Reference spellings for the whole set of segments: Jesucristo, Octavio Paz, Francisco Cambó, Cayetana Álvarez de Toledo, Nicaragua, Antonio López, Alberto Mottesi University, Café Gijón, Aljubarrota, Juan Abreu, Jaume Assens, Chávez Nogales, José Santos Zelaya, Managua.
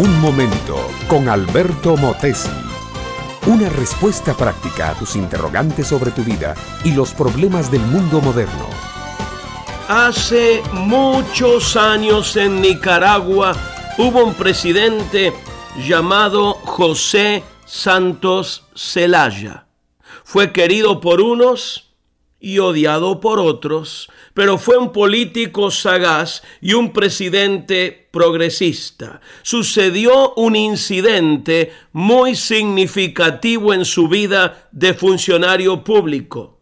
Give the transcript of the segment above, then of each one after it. Un momento con Alberto Mottesi. Una respuesta práctica a tus interrogantes sobre tu vida y los problemas del mundo moderno. Hace muchos años en Nicaragua hubo un presidente llamado José Santos Zelaya. Fue querido por unos y odiado por otros, pero fue un político sagaz y un presidente progresista. Sucedió un incidente muy significativo en su vida de funcionario público.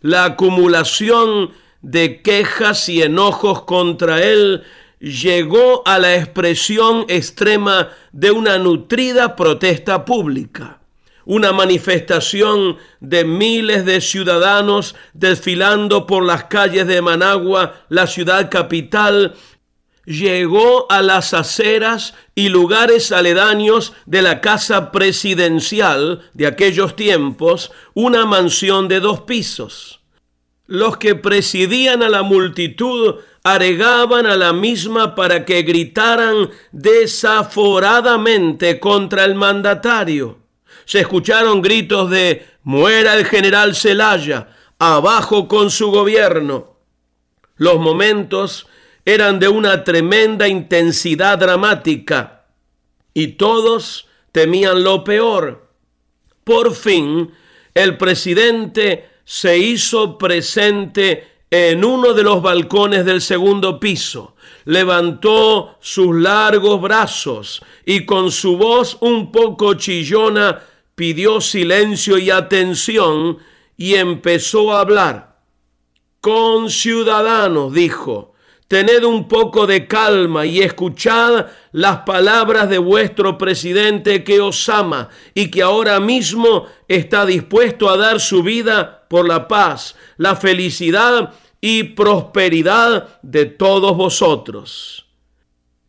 La acumulación de quejas y enojos contra él llegó a la expresión extrema de una nutrida protesta pública. Una manifestación de miles de ciudadanos desfilando por las calles de Managua, la ciudad capital, llegó a las aceras y lugares aledaños de la casa presidencial de aquellos tiempos, una mansión de 2 pisos. Los que presidían a la multitud agregaban a la misma para que gritaran desaforadamente contra el mandatario. Se escucharon gritos de «Muera el general Zelaya, abajo con su gobierno». Los momentos eran de una tremenda intensidad dramática y todos temían lo peor. Por fin, el presidente se hizo presente en uno de los balcones del 2º piso, levantó sus largos brazos y con su voz un poco chillona pidió silencio y atención y empezó a hablar. Conciudadanos, dijo, tened un poco de calma y escuchad las palabras de vuestro presidente que os ama y que ahora mismo está dispuesto a dar su vida por la paz, la felicidad y prosperidad de todos vosotros.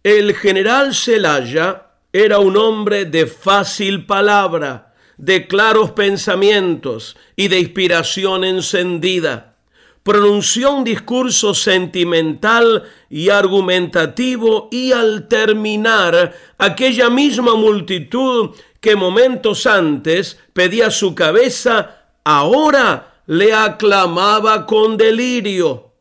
El general Zelaya era un hombre de fácil palabra, de claros pensamientos y de inspiración encendida. Pronunció un discurso sentimental y argumentativo y al terminar, aquella misma multitud que momentos antes pedía su cabeza, ahora le aclamaba con delirio.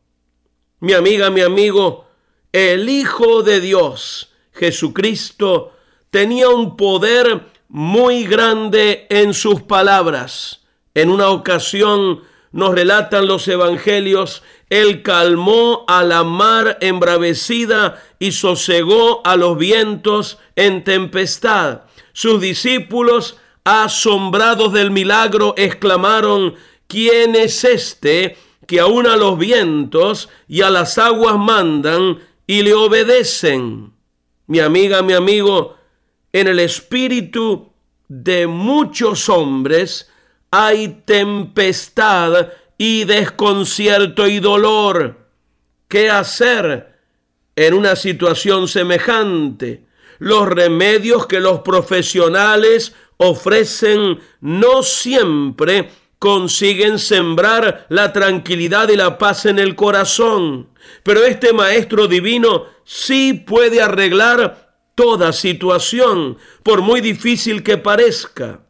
Mi amiga, mi amigo, el Hijo de Dios, Jesucristo, tenía un poder muy grande en sus palabras. En una ocasión, nos relatan los evangelios, Él calmó a la mar embravecida y sosegó a los vientos en tempestad. Sus discípulos, asombrados del milagro, exclamaron: ¿Quién es este que aun a los vientos y a las aguas mandan y le obedecen? Mi amiga, mi amigo, en el espíritu de muchos hombres hay tempestad y desconcierto y dolor. ¿Qué hacer en una situación semejante? Los remedios que los profesionales ofrecen no siempre consiguen sembrar la tranquilidad y la paz en el corazón. Pero este maestro divino sí puede arreglar toda situación, por muy difícil que parezca.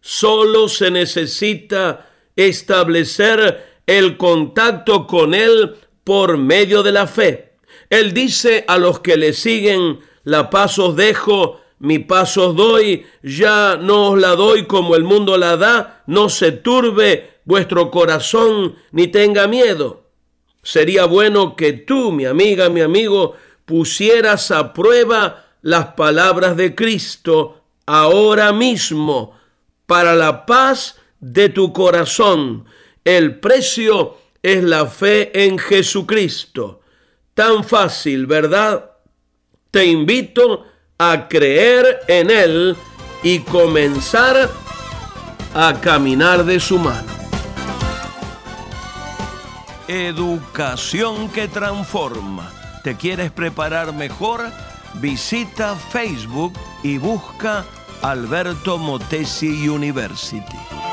Solo se necesita establecer el contacto con Él por medio de la fe. Él dice a los que le siguen: la paz os dejo, mi paz os doy, ya no os la doy como el mundo la da, no se turbe vuestro corazón ni tenga miedo. Sería bueno que tú, mi amiga, mi amigo, pusieras a prueba las palabras de Cristo ahora mismo para la paz de tu corazón. El precio es la fe en Jesucristo. Tan fácil, ¿verdad? Te invito a creer en Él y comenzar a caminar de su mano. Educación que transforma. ¿Te quieres preparar mejor? Visita Facebook y busca Alberto Mottesi University.